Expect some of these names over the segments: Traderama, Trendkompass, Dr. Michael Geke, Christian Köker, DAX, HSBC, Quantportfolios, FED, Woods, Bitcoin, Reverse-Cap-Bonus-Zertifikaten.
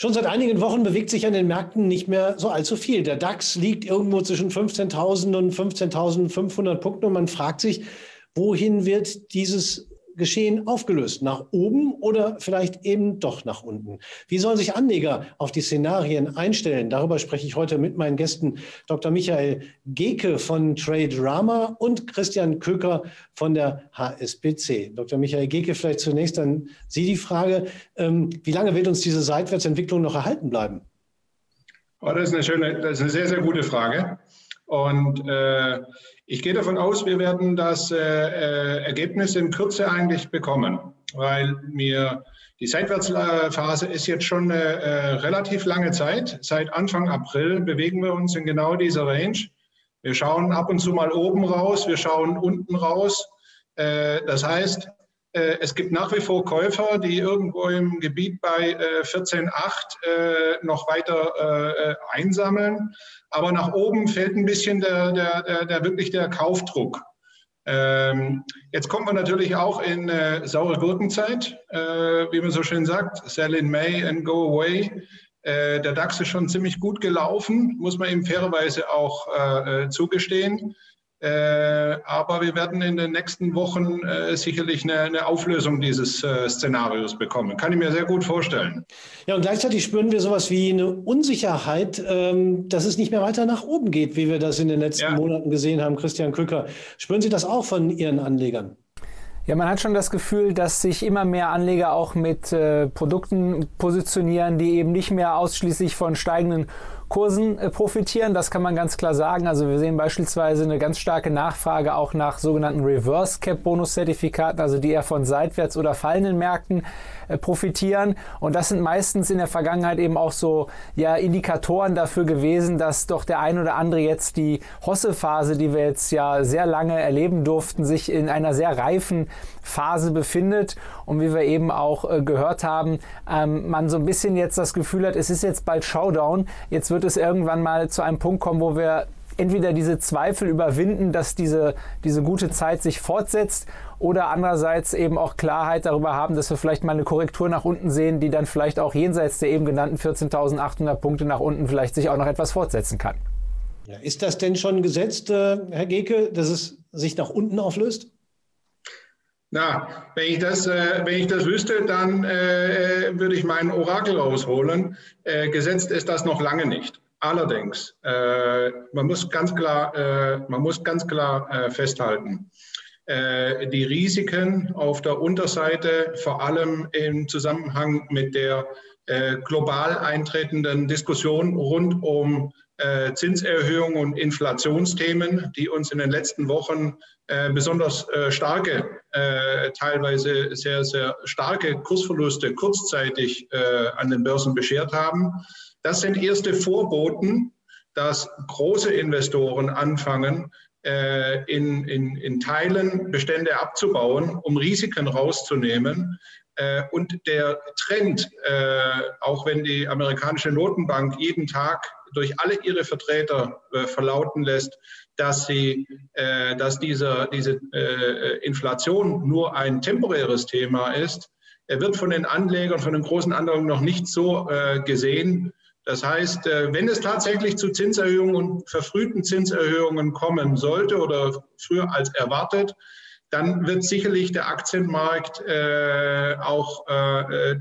Schon seit einigen Wochen bewegt sich an den Märkten nicht mehr so allzu viel. Der DAX liegt irgendwo zwischen 15.000 und 15.500 Punkten und man fragt sich, wohin wird dieses Geschehen aufgelöst? Nach oben oder vielleicht eben doch nach unten? Wie sollen sich Anleger auf die Szenarien einstellen? Darüber spreche ich heute mit meinen Gästen Dr. Michael Geke von Traderama und Christian Köker von der HSBC. Dr. Michael Geke, vielleicht zunächst an Sie die Frage, wie lange wird uns diese Seitwärtsentwicklung noch erhalten bleiben? Oh, das ist eine sehr, sehr gute Frage. Und ich gehe davon aus, wir werden das Ergebnis in Kürze eigentlich bekommen, weil die Seitwärtsphase ist jetzt schon eine relativ lange Zeit. Seit Anfang April bewegen wir uns in genau dieser Range. Wir schauen ab und zu mal oben raus, wir schauen unten raus. Das heißt, es gibt nach wie vor Käufer, die irgendwo im Gebiet bei 14,8 noch weiter einsammeln. Aber nach oben fällt ein bisschen der Kaufdruck. Jetzt kommen wir natürlich auch in saure Gurkenzeit, wie man so schön sagt, sell in May and go away. Der DAX ist schon ziemlich gut gelaufen, muss man eben fairerweise auch zugestehen. Aber wir werden in den nächsten Wochen sicherlich eine Auflösung dieses Szenarios bekommen. Kann ich mir sehr gut vorstellen. Ja, und gleichzeitig spüren wir sowas wie eine Unsicherheit, dass es nicht mehr weiter nach oben geht, wie wir das in den letzten Monaten gesehen haben. Christian Köker, spüren Sie das auch von Ihren Anlegern? Ja, man hat schon das Gefühl, dass sich immer mehr Anleger auch mit Produkten positionieren, die eben nicht mehr ausschließlich von steigenden Kursen profitieren. Das kann man ganz klar sagen. Also wir sehen beispielsweise eine ganz starke Nachfrage auch nach sogenannten Reverse-Cap-Bonus-Zertifikaten, also die eher von seitwärts oder fallenden Märkten profitieren. Und das sind meistens in der Vergangenheit eben auch so Indikatoren dafür gewesen, dass doch der ein oder andere jetzt die Hosse-Phase, die wir jetzt ja sehr lange erleben durften, sich in einer sehr reifen Phase befindet. Und wie wir eben auch gehört haben, man so ein bisschen jetzt das Gefühl hat, es ist jetzt bald Showdown. Jetzt wird es irgendwann mal zu einem Punkt kommen, wo wir entweder diese Zweifel überwinden, dass diese gute Zeit sich fortsetzt, oder andererseits eben auch Klarheit darüber haben, dass wir vielleicht mal eine Korrektur nach unten sehen, die dann vielleicht auch jenseits der eben genannten 14.800 Punkte nach unten vielleicht sich auch noch etwas fortsetzen kann. Ja, ist das denn schon gesetzt, Herr Geke, dass es sich nach unten auflöst? Na, wenn ich das wüsste, dann würde ich meinen Orakel rausholen. Gesetzt ist das noch lange nicht. Allerdings, man muss ganz klar festhalten, die Risiken auf der Unterseite, vor allem im Zusammenhang mit der global eintretenden Diskussion rund um Zinserhöhungen und Inflationsthemen, die uns in den letzten Wochen besonders starke, teilweise sehr, sehr starke Kursverluste kurzzeitig an den Börsen beschert haben. Das sind erste Vorboten, dass große Investoren anfangen, in Teilen Bestände abzubauen, um Risiken rauszunehmen. Und der Trend, auch wenn die amerikanische Notenbank jeden Tag durch alle ihre Vertreter verlauten lässt, dass diese Inflation nur ein temporäres Thema ist, er wird von den Anlegern, von den großen Anlegern noch nicht so gesehen. Das heißt, wenn es tatsächlich zu Zinserhöhungen und verfrühten Zinserhöhungen kommen sollte oder früher als erwartet, dann wird sicherlich der Aktienmarkt auch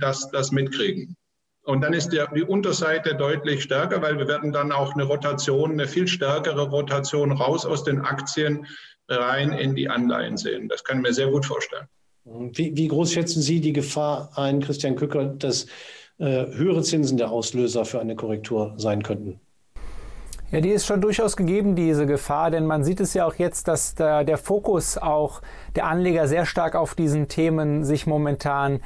das mitkriegen. Und dann ist die Unterseite deutlich stärker, weil wir werden dann auch eine viel stärkere Rotation raus aus den Aktien rein in die Anleihen sehen. Das kann ich mir sehr gut vorstellen. Wie groß schätzen Sie die Gefahr ein, Christian Köker, dass höhere Zinsen der Auslöser für eine Korrektur sein könnten? Ja, die ist schon durchaus gegeben, diese Gefahr, denn man sieht es ja auch jetzt, dass der Fokus auch der Anleger sehr stark auf diesen Themen sich momentan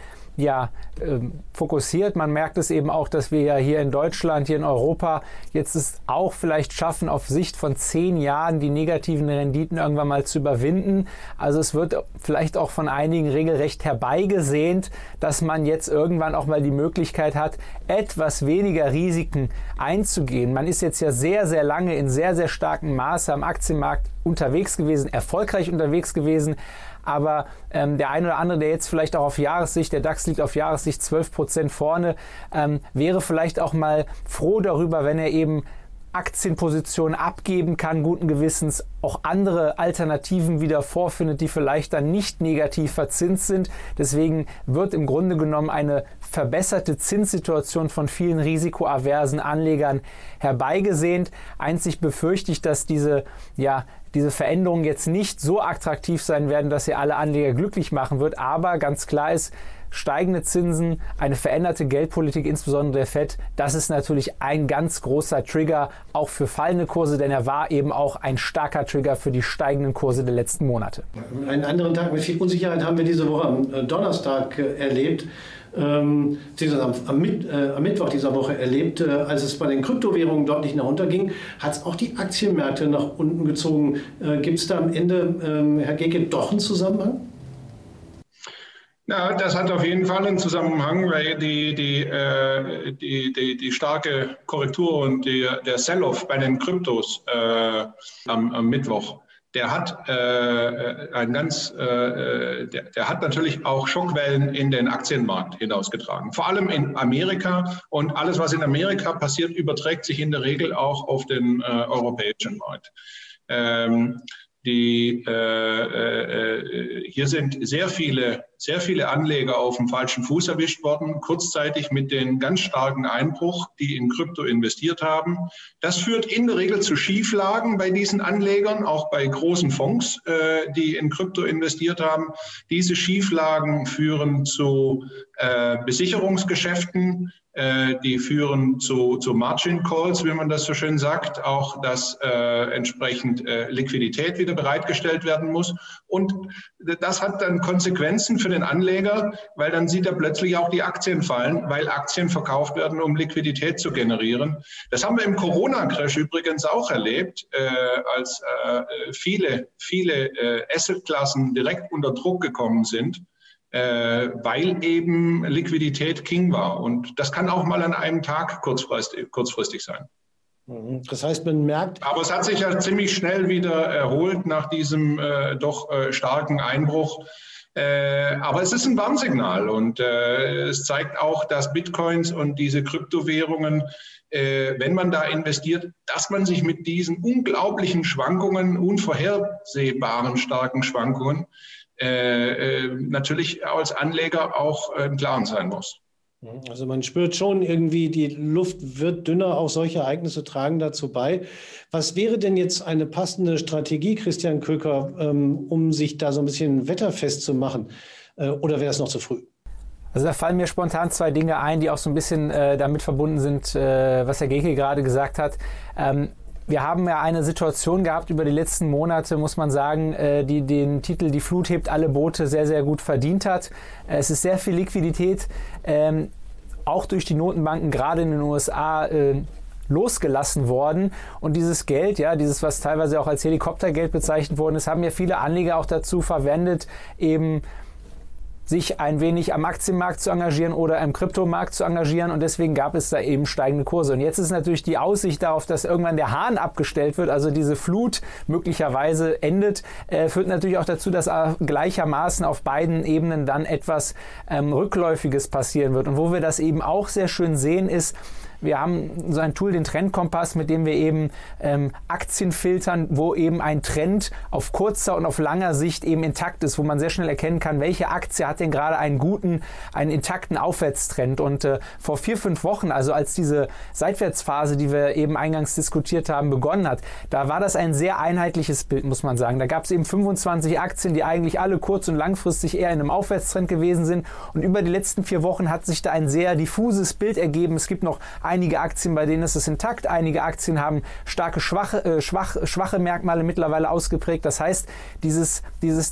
fokussiert. Man merkt es eben auch, dass wir ja hier in Deutschland, hier in Europa jetzt es auch vielleicht schaffen, auf Sicht von 10 Jahren die negativen Renditen irgendwann mal zu überwinden. Also es wird vielleicht auch von einigen regelrecht herbeigesehnt, dass man jetzt irgendwann auch mal die Möglichkeit hat, etwas weniger Risiken einzugehen. Man ist jetzt ja sehr, sehr lange in sehr, sehr starkem Maße am Aktienmarkt unterwegs gewesen, erfolgreich unterwegs gewesen, aber der ein oder andere, der jetzt vielleicht auch auf Jahressicht, der DAX liegt auf Jahressicht 12% vorne, wäre vielleicht auch mal froh darüber, wenn er eben Aktienpositionen abgeben kann, guten Gewissens auch andere Alternativen wieder vorfindet, die vielleicht dann nicht negativ verzinst sind. Deswegen wird im Grunde genommen eine verbesserte Zinssituation von vielen risikoaversen Anlegern herbeigesehnt. Einzig befürchte ich, dass diese Veränderungen jetzt nicht so attraktiv sein werden, dass sie alle Anleger glücklich machen wird. Aber ganz klar ist, steigende Zinsen, eine veränderte Geldpolitik, insbesondere der FED, das ist natürlich ein ganz großer Trigger, auch für fallende Kurse, denn er war eben auch ein starker Trigger für die steigenden Kurse der letzten Monate. Einen anderen Tag mit viel Unsicherheit haben wir diese Woche am Donnerstag erlebt, am Mittwoch dieser Woche erlebt, als es bei den Kryptowährungen deutlich nach unten ging, hat es auch die Aktienmärkte nach unten gezogen. Gibt es da am Ende, Herr Geke, doch einen Zusammenhang? Ja, das hat auf jeden Fall einen Zusammenhang, weil die starke Korrektur und der Sell-off bei den Kryptos am Mittwoch, der hat natürlich auch Schockwellen in den Aktienmarkt hinausgetragen. Vor allem in Amerika, und alles, was in Amerika passiert, überträgt sich in der Regel auch auf den europäischen Markt. Hier sind sehr viele Anleger auf dem falschen Fuß erwischt worden, kurzzeitig mit dem ganz starken Einbruch, die in Krypto investiert haben. Das führt in der Regel zu Schieflagen bei diesen Anlegern, auch bei großen Fonds, die in Krypto investiert haben. Diese Schieflagen führen zu Besicherungsgeschäften, die führen zu Margin Calls, wie man das so schön sagt, auch dass entsprechend Liquidität wieder bereitgestellt werden muss. Und das hat dann Konsequenzen für den Anleger, weil dann sieht er plötzlich auch die Aktien fallen, weil Aktien verkauft werden, um Liquidität zu generieren. Das haben wir im Corona-Crash übrigens auch erlebt, als viele Assetklassen direkt unter Druck gekommen sind, weil eben Liquidität King war. Und das kann auch mal an einem Tag kurzfristig sein. Das heißt, man merkt... Aber es hat sich ja ziemlich schnell wieder erholt nach diesem doch starken Einbruch. Aber es ist ein Warnsignal, und es zeigt auch, dass Bitcoins und diese Kryptowährungen, wenn man da investiert, dass man sich mit diesen unglaublichen Schwankungen, unvorhersehbaren starken Schwankungen, natürlich als Anleger auch im Klaren sein muss. Also man spürt schon irgendwie, die Luft wird dünner, auch solche Ereignisse tragen dazu bei. Was wäre denn jetzt eine passende Strategie, Christian Köker, um sich da so ein bisschen wetterfest zu machen? Oder wäre das noch zu früh? Also da fallen mir spontan zwei Dinge ein, die auch so ein bisschen damit verbunden sind, was Herr Geke gerade gesagt hat. Wir haben ja eine Situation gehabt über die letzten Monate, muss man sagen, die den Titel "Die Flut hebt alle Boote" sehr, sehr gut verdient hat. Es ist sehr viel Liquidität, auch durch die Notenbanken, gerade in den USA, losgelassen worden. Und dieses Geld, ja, dieses, was teilweise auch als Helikoptergeld bezeichnet worden ist, haben ja viele Anleger auch dazu verwendet, eben sich ein wenig am Aktienmarkt zu engagieren oder im Kryptomarkt zu engagieren, und deswegen gab es da eben steigende Kurse. Und jetzt ist natürlich die Aussicht darauf, dass irgendwann der Hahn abgestellt wird, also diese Flut möglicherweise endet, führt natürlich auch dazu, dass gleichermaßen auf beiden Ebenen dann etwas Rückläufiges passieren wird. Und wo wir das eben auch sehr schön sehen ist, wir haben so ein Tool, den Trendkompass, mit dem wir eben Aktien filtern, wo eben ein Trend auf kurzer und auf langer Sicht eben intakt ist, wo man sehr schnell erkennen kann, welche Aktie hat denn gerade einen intakten Aufwärtstrend. Und vor 4-5 Wochen, also als diese Seitwärtsphase, die wir eben eingangs diskutiert haben, begonnen hat, da war das ein sehr einheitliches Bild, muss man sagen. Da gab es eben 25 Aktien, die eigentlich alle kurz- und langfristig eher in einem Aufwärtstrend gewesen sind. Und über die letzten 4 Wochen hat sich da ein sehr diffuses Bild ergeben. Es gibt noch einige Aktien, bei denen ist es intakt. Einige Aktien haben starke, schwache Merkmale mittlerweile ausgeprägt. Das heißt, dieses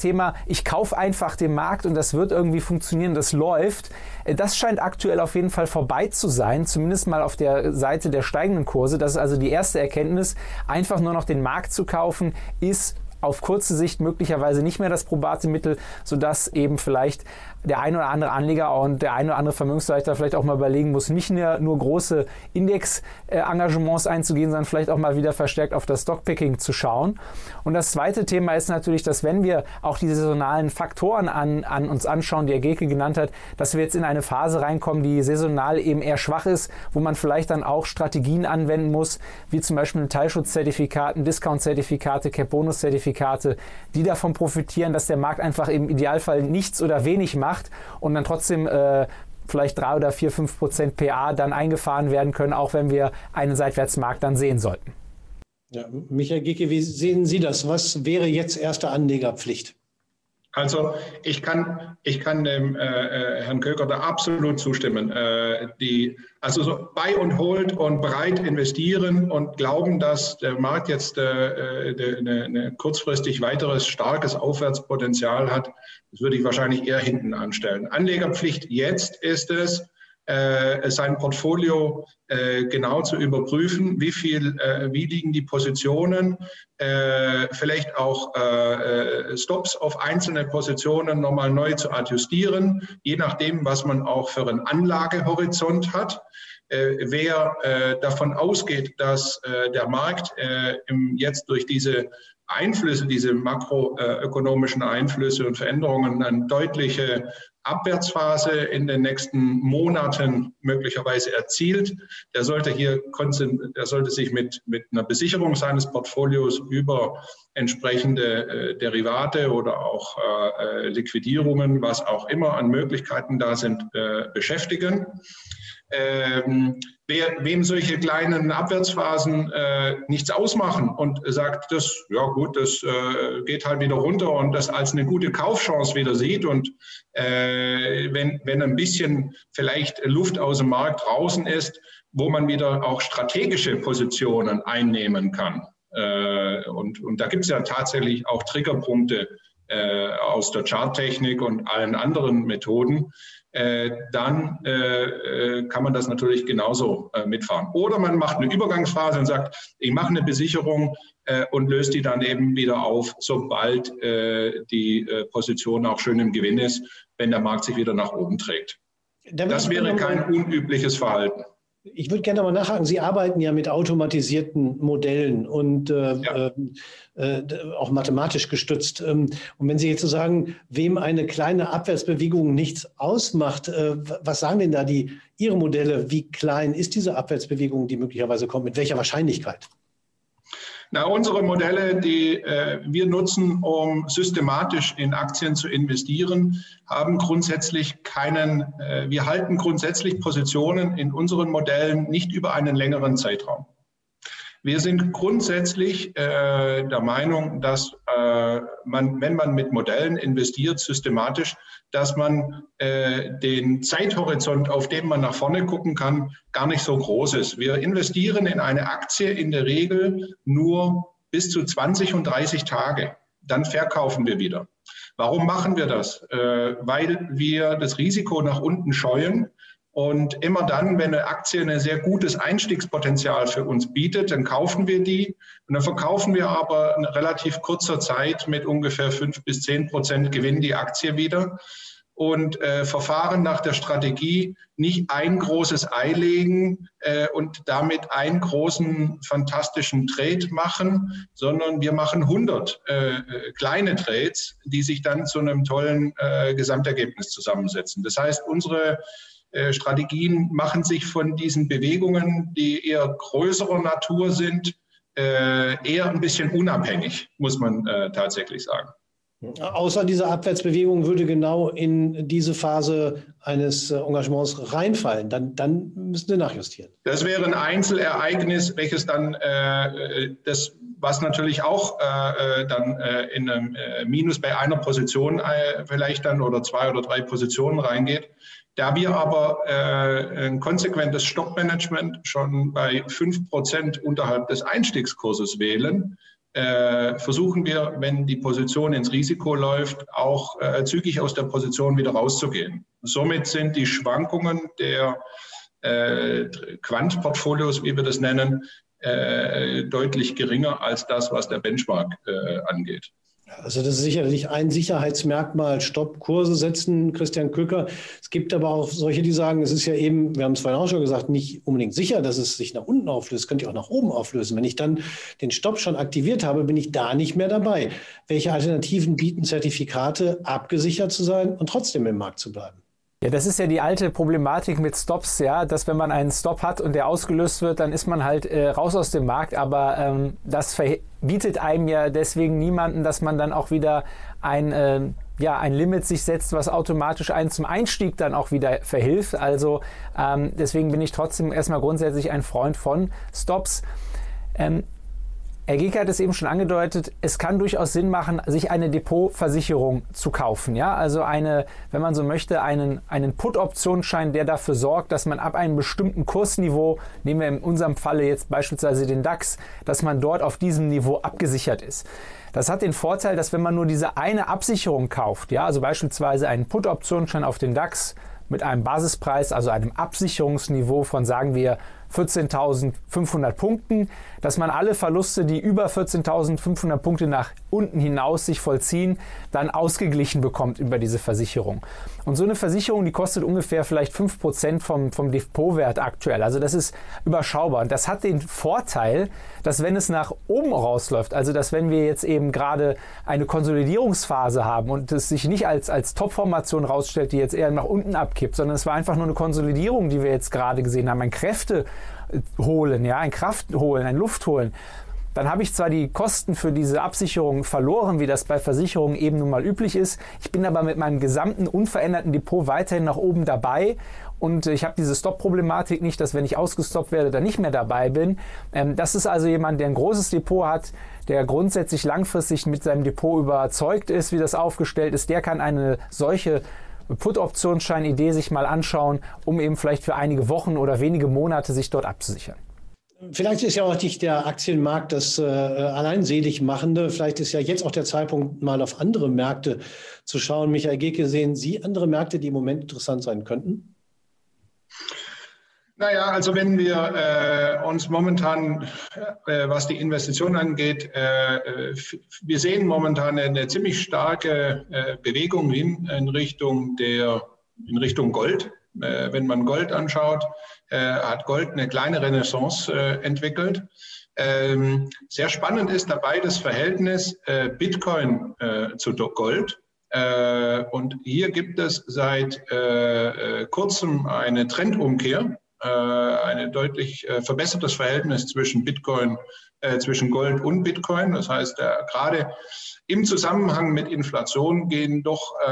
Thema, ich kaufe einfach den Markt und das wird irgendwie funktionieren, das läuft, das scheint aktuell auf jeden Fall vorbei zu sein, zumindest mal auf der Seite der steigenden Kurse. Das ist also die erste Erkenntnis. Einfach nur noch den Markt zu kaufen, ist auf kurze Sicht möglicherweise nicht mehr das probate Mittel, sodass eben vielleicht der ein oder andere Anleger und der ein oder andere Vermögensverwalter vielleicht auch mal überlegen muss, nicht mehr nur große Index-Engagements einzugehen, sondern vielleicht auch mal wieder verstärkt auf das Stockpicking zu schauen. Und das zweite Thema ist natürlich, dass wenn wir auch die saisonalen Faktoren an uns anschauen, die Herr Geke genannt hat, dass wir jetzt in eine Phase reinkommen, die saisonal eben eher schwach ist, wo man vielleicht dann auch Strategien anwenden muss, wie zum Beispiel Teilschutzzertifikaten, Discount-Zertifikate, Cap-Bonus-Zertifikate, die davon profitieren, dass der Markt einfach im Idealfall nichts oder wenig macht und dann trotzdem vielleicht 3 oder 4, 5% PA dann eingefahren werden können, auch wenn wir einen Seitwärtsmarkt dann sehen sollten. Ja, Michael Geke, wie sehen Sie das? Was wäre jetzt erste Anlegerpflicht? Also ich kann dem Herrn Köker da absolut zustimmen. Also so buy and hold und breit investieren und glauben, dass der Markt jetzt kurzfristig weiteres starkes Aufwärtspotenzial hat, das würde ich wahrscheinlich eher hinten anstellen. Anlegerpflicht jetzt ist es, sein Portfolio genau zu überprüfen, wie liegen die Positionen, vielleicht auch Stops auf einzelne Positionen nochmal neu zu adjustieren, je nachdem, was man auch für einen Anlagehorizont hat. Wer davon ausgeht, dass der Markt jetzt durch diese Einflüsse, diese makroökonomischen Einflüsse und Veränderungen eine deutliche Abwärtsphase in den nächsten Monaten möglicherweise erzielt, der sollte sich mit einer Besicherung seines Portfolios über entsprechende Derivate oder auch Liquidierungen, was auch immer an Möglichkeiten da sind, beschäftigen. Wem solche kleinen Abwärtsphasen nichts ausmachen und sagt, das, ja gut, das geht halt wieder runter und das als eine gute Kaufchance wieder sieht und wenn ein bisschen vielleicht Luft aus dem Markt draußen ist, wo man wieder auch strategische Positionen einnehmen kann. Und da gibt es ja tatsächlich auch Triggerpunkte aus der Charttechnik und allen anderen Methoden, dann kann man das natürlich genauso mitfahren. Oder man macht eine Übergangsphase und sagt, ich mache eine Besicherung und löst die dann eben wieder auf, sobald die Position auch schön im Gewinn ist, wenn der Markt sich wieder nach oben trägt. Das wäre kein unübliches Verhalten. Ich würde gerne mal nachhaken, Sie arbeiten ja mit automatisierten Modellen und auch mathematisch gestützt. Und wenn Sie jetzt so sagen, wem eine kleine Abwärtsbewegung nichts ausmacht, was sagen denn da Ihre Modelle? Wie klein ist diese Abwärtsbewegung, die möglicherweise kommt? Mit welcher Wahrscheinlichkeit? Na, unsere Modelle, die wir nutzen, um systematisch in Aktien zu investieren, haben grundsätzlich wir halten grundsätzlich Positionen in unseren Modellen nicht über einen längeren Zeitraum. Wir sind grundsätzlich der Meinung, dass wenn man mit Modellen investiert, systematisch, dass man den Zeithorizont, auf dem man nach vorne gucken kann, gar nicht so groß ist. Wir investieren in eine Aktie in der Regel nur bis zu 20 und 30 Tage. Dann verkaufen wir wieder. Warum machen wir das? Weil wir das Risiko nach unten scheuen. Und immer dann, wenn eine Aktie ein sehr gutes Einstiegspotenzial für uns bietet, dann kaufen wir die und dann verkaufen wir aber in relativ kurzer Zeit mit ungefähr 5 bis 10% Gewinn die Aktie wieder und verfahren nach der Strategie nicht ein großes Ei legen und damit einen großen fantastischen Trade machen, sondern wir machen 100 kleine Trades, die sich dann zu einem tollen Gesamtergebnis zusammensetzen. Das heißt, unsere Strategien machen sich von diesen Bewegungen, die eher größerer Natur sind, eher ein bisschen unabhängig, muss man tatsächlich sagen. Außer dieser Abwärtsbewegung würde genau in diese Phase eines Engagements reinfallen. Dann müssen wir nachjustieren. Das wäre ein Einzelereignis, welches dann was natürlich auch dann in einem Minus bei einer Position vielleicht dann oder 2 oder 3 Positionen reingeht. Da wir aber ein konsequentes Stoppmanagement schon bei 5% unterhalb des Einstiegskurses wählen, versuchen wir, wenn die Position ins Risiko läuft, auch zügig aus der Position wieder rauszugehen. Somit sind die Schwankungen der Quantportfolios, wie wir das nennen, deutlich geringer als das, was der Benchmark angeht. Also das ist sicherlich ein Sicherheitsmerkmal, Stoppkurse setzen, Christian Köker. Es gibt aber auch solche, die sagen, es ist ja eben, wir haben es vorhin auch schon gesagt, nicht unbedingt sicher, dass es sich nach unten auflöst, könnte ja auch nach oben auflösen. Wenn ich dann den Stopp schon aktiviert habe, bin ich da nicht mehr dabei. Welche Alternativen bieten Zertifikate, abgesichert zu sein und trotzdem im Markt zu bleiben? Ja, das ist ja die alte Problematik mit Stops, ja, dass wenn man einen Stop hat und der ausgelöst wird, dann ist man halt raus aus dem Markt, aber das bietet einem ja deswegen niemanden, dass man dann auch wieder ein Limit sich setzt, was automatisch einen zum Einstieg dann auch wieder verhilft. Also deswegen bin ich trotzdem erstmal grundsätzlich ein Freund von Stops. Herr Geke hat es eben schon angedeutet, es kann durchaus Sinn machen, sich eine Depotversicherung zu kaufen. Ja? Also eine, wenn man so möchte, einen Put-Optionsschein, der dafür sorgt, dass man ab einem bestimmten Kursniveau, nehmen wir in unserem Falle jetzt beispielsweise den DAX, dass man dort auf diesem Niveau abgesichert ist. Das hat den Vorteil, dass wenn man nur diese eine Absicherung kauft, ja, also beispielsweise einen Put-Optionsschein auf den DAX mit einem Basispreis, also einem Absicherungsniveau von, sagen wir, 14.500 Punkten, dass man alle Verluste, die über 14.500 Punkte nach unten hinaus sich vollziehen, dann ausgeglichen bekommt über diese Versicherung. Und so eine Versicherung, die kostet ungefähr vielleicht 5% vom Depotwert aktuell. Also das ist überschaubar. Und das hat den Vorteil, dass wenn es nach oben rausläuft, also dass wenn wir jetzt eben gerade eine Konsolidierungsphase haben und es sich nicht als Top-Formation rausstellt, die jetzt eher nach unten abkippt, sondern es war einfach nur eine Konsolidierung, die wir jetzt gerade gesehen haben, ein Kräfte holen, ja, ein Kraft holen, ein Luft holen, dann habe ich zwar die Kosten für diese Absicherung verloren, wie das bei Versicherungen eben nun mal üblich ist, ich bin aber mit meinem gesamten unveränderten Depot weiterhin nach oben dabei und ich habe diese Stop-Problematik nicht, dass wenn ich ausgestoppt werde, dann nicht mehr dabei bin. Das ist also jemand, der ein großes Depot hat, der grundsätzlich langfristig mit seinem Depot überzeugt ist, wie das aufgestellt ist, der kann eine solche Put-Optionsschein-Idee sich mal anschauen, um eben vielleicht für einige Wochen oder wenige Monate sich dort abzusichern. Vielleicht ist ja auch nicht der Aktienmarkt das alleinselig machende. Vielleicht ist ja jetzt auch der Zeitpunkt, mal auf andere Märkte zu schauen. Michael Geke, sehen Sie andere Märkte, die im Moment interessant sein könnten? Naja, also wenn wir uns momentan, was die Investition angeht, wir sehen momentan eine ziemlich starke Bewegung hin in Richtung Gold. Wenn man Gold anschaut, hat Gold eine kleine Renaissance entwickelt. Sehr spannend ist dabei das Verhältnis Bitcoin zu Gold. Und hier gibt es seit kurzem eine Trendumkehr. Ein deutlich verbessertes Verhältnis zwischen Gold und Bitcoin. Das heißt, gerade im Zusammenhang mit Inflation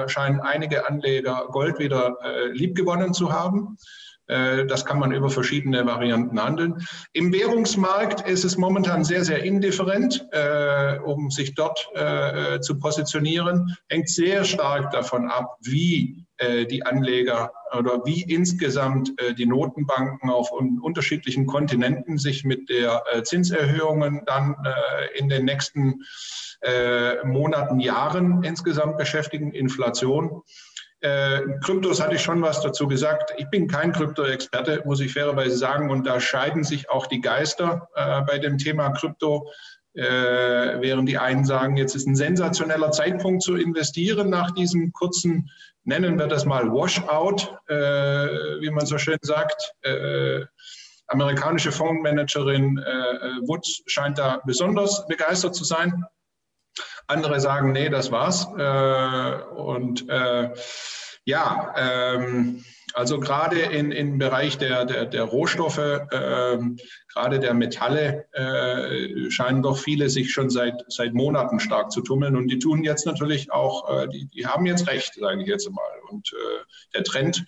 scheinen einige Anleger Gold wieder liebgewonnen zu haben. Das kann man über verschiedene Varianten handeln. Im Währungsmarkt ist es momentan sehr, sehr indifferent, um sich dort zu positionieren. Hängt sehr stark davon ab, wie die Anleger oder wie insgesamt die Notenbanken auf unterschiedlichen Kontinenten sich mit der Zinserhöhungen dann in den nächsten Monaten, Jahren insgesamt beschäftigen, Inflation. Kryptos hatte ich schon was dazu gesagt. Ich bin kein Krypto-Experte, muss ich fairerweise sagen, und da scheiden sich auch die Geister bei dem Thema Krypto. Während die einen sagen, jetzt ist ein sensationeller Zeitpunkt zu investieren nach diesem kurzen, nennen wir das mal Washout, wie man so schön sagt. Amerikanische Fondsmanagerin Woods scheint da besonders begeistert zu sein. Andere sagen, nee, das war's. Also gerade im Bereich der Rohstoffe, gerade der Metalle, scheinen doch viele sich schon seit Monaten stark zu tummeln. Und die tun jetzt natürlich auch, die haben jetzt recht, sage ich jetzt mal. Und der Trend,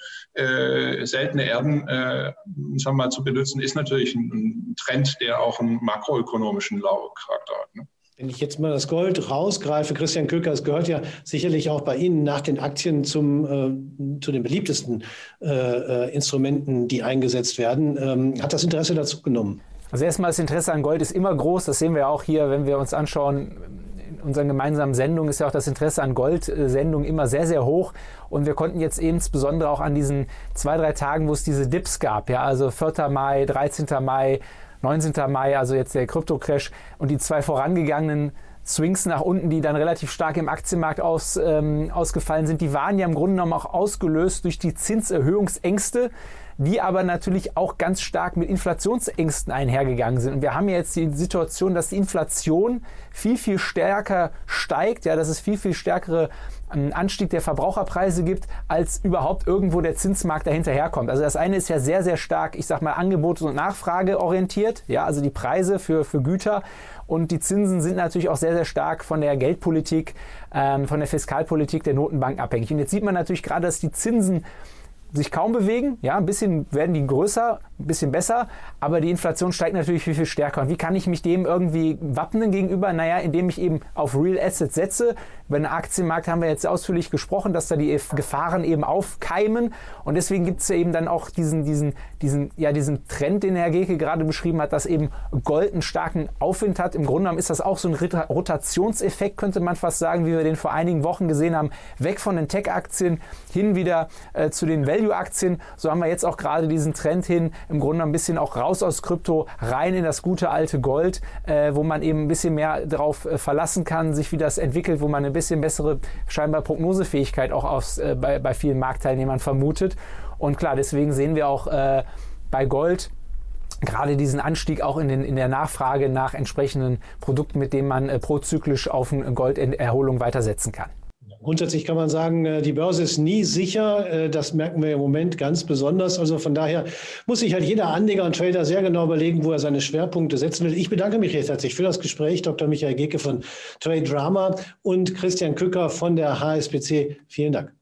seltene Erden zu benutzen, ist natürlich ein Trend, der auch einen makroökonomischen Charakter hat, ne? Wenn ich jetzt mal das Gold rausgreife, Christian Köker, es gehört ja sicherlich auch bei Ihnen nach den Aktien zu den beliebtesten Instrumenten, die eingesetzt werden. Hat das Interesse dazu genommen? Also erstmal, das Interesse an Gold ist immer groß. Das sehen wir auch hier, wenn wir uns anschauen, in unseren gemeinsamen Sendungen ist ja auch das Interesse an Gold-Sendungen immer sehr, sehr hoch. Und wir konnten jetzt insbesondere auch an diesen 2, 3 Tagen, wo es diese Dips gab, ja, also 4. Mai, 13. Mai, 19. Mai, also jetzt der Krypto-Crash und die zwei vorangegangenen Swings nach unten, die dann relativ stark im Aktienmarkt ausgefallen sind, die waren ja im Grunde genommen auch ausgelöst durch die Zinserhöhungsängste, die aber natürlich auch ganz stark mit Inflationsängsten einhergegangen sind. Und wir haben ja jetzt die Situation, dass die Inflation viel, viel stärker steigt, ja, dass es viel, viel stärkere Anstieg der Verbraucherpreise gibt, als überhaupt irgendwo der Zinsmarkt dahinterherkommt. Also das eine ist ja sehr, sehr stark, ich sag mal, Angebot- und Nachfrage orientiert, ja, also die Preise für Güter. Und die Zinsen sind natürlich auch sehr, sehr stark von der Geldpolitik, von der Fiskalpolitik der Notenbank abhängig. Und jetzt sieht man natürlich gerade, dass die Zinsen sich kaum bewegen, ja, ein bisschen werden die größer, ein bisschen besser, aber die Inflation steigt natürlich viel, viel stärker. Und wie kann ich mich dem irgendwie wappnen gegenüber? Naja, indem ich eben auf Real Assets setze. Über den Aktienmarkt haben wir jetzt ausführlich gesprochen, dass da die Gefahren eben aufkeimen. Und deswegen gibt es ja eben dann auch diesen Trend, den Herr Geke gerade beschrieben hat, dass eben Gold einen starken Aufwind hat. Im Grunde genommen ist das auch so ein Rotationseffekt, könnte man fast sagen, wie wir den vor einigen Wochen gesehen haben. Weg von den Tech-Aktien hin wieder zu den Value-Aktien. So haben wir jetzt auch gerade diesen Trend hin, im Grunde ein bisschen auch raus aus Krypto, rein in das gute alte Gold, wo man eben ein bisschen mehr drauf verlassen kann, sich wie das entwickelt, wo man ein bisschen bessere scheinbar Prognosefähigkeit auch bei vielen Marktteilnehmern vermutet. Und klar, deswegen sehen wir auch bei Gold gerade diesen Anstieg auch in der Nachfrage nach entsprechenden Produkten, mit denen man prozyklisch auf eine Golderholung weitersetzen kann. Grundsätzlich kann man sagen, die Börse ist nie sicher. Das merken wir im Moment ganz besonders. Also von daher muss sich halt jeder Anleger und Trader sehr genau überlegen, wo er seine Schwerpunkte setzen will. Ich bedanke mich recht herzlich für das Gespräch. Dr. Michael Geke von Traderama und Christian Köker von der HSBC. Vielen Dank.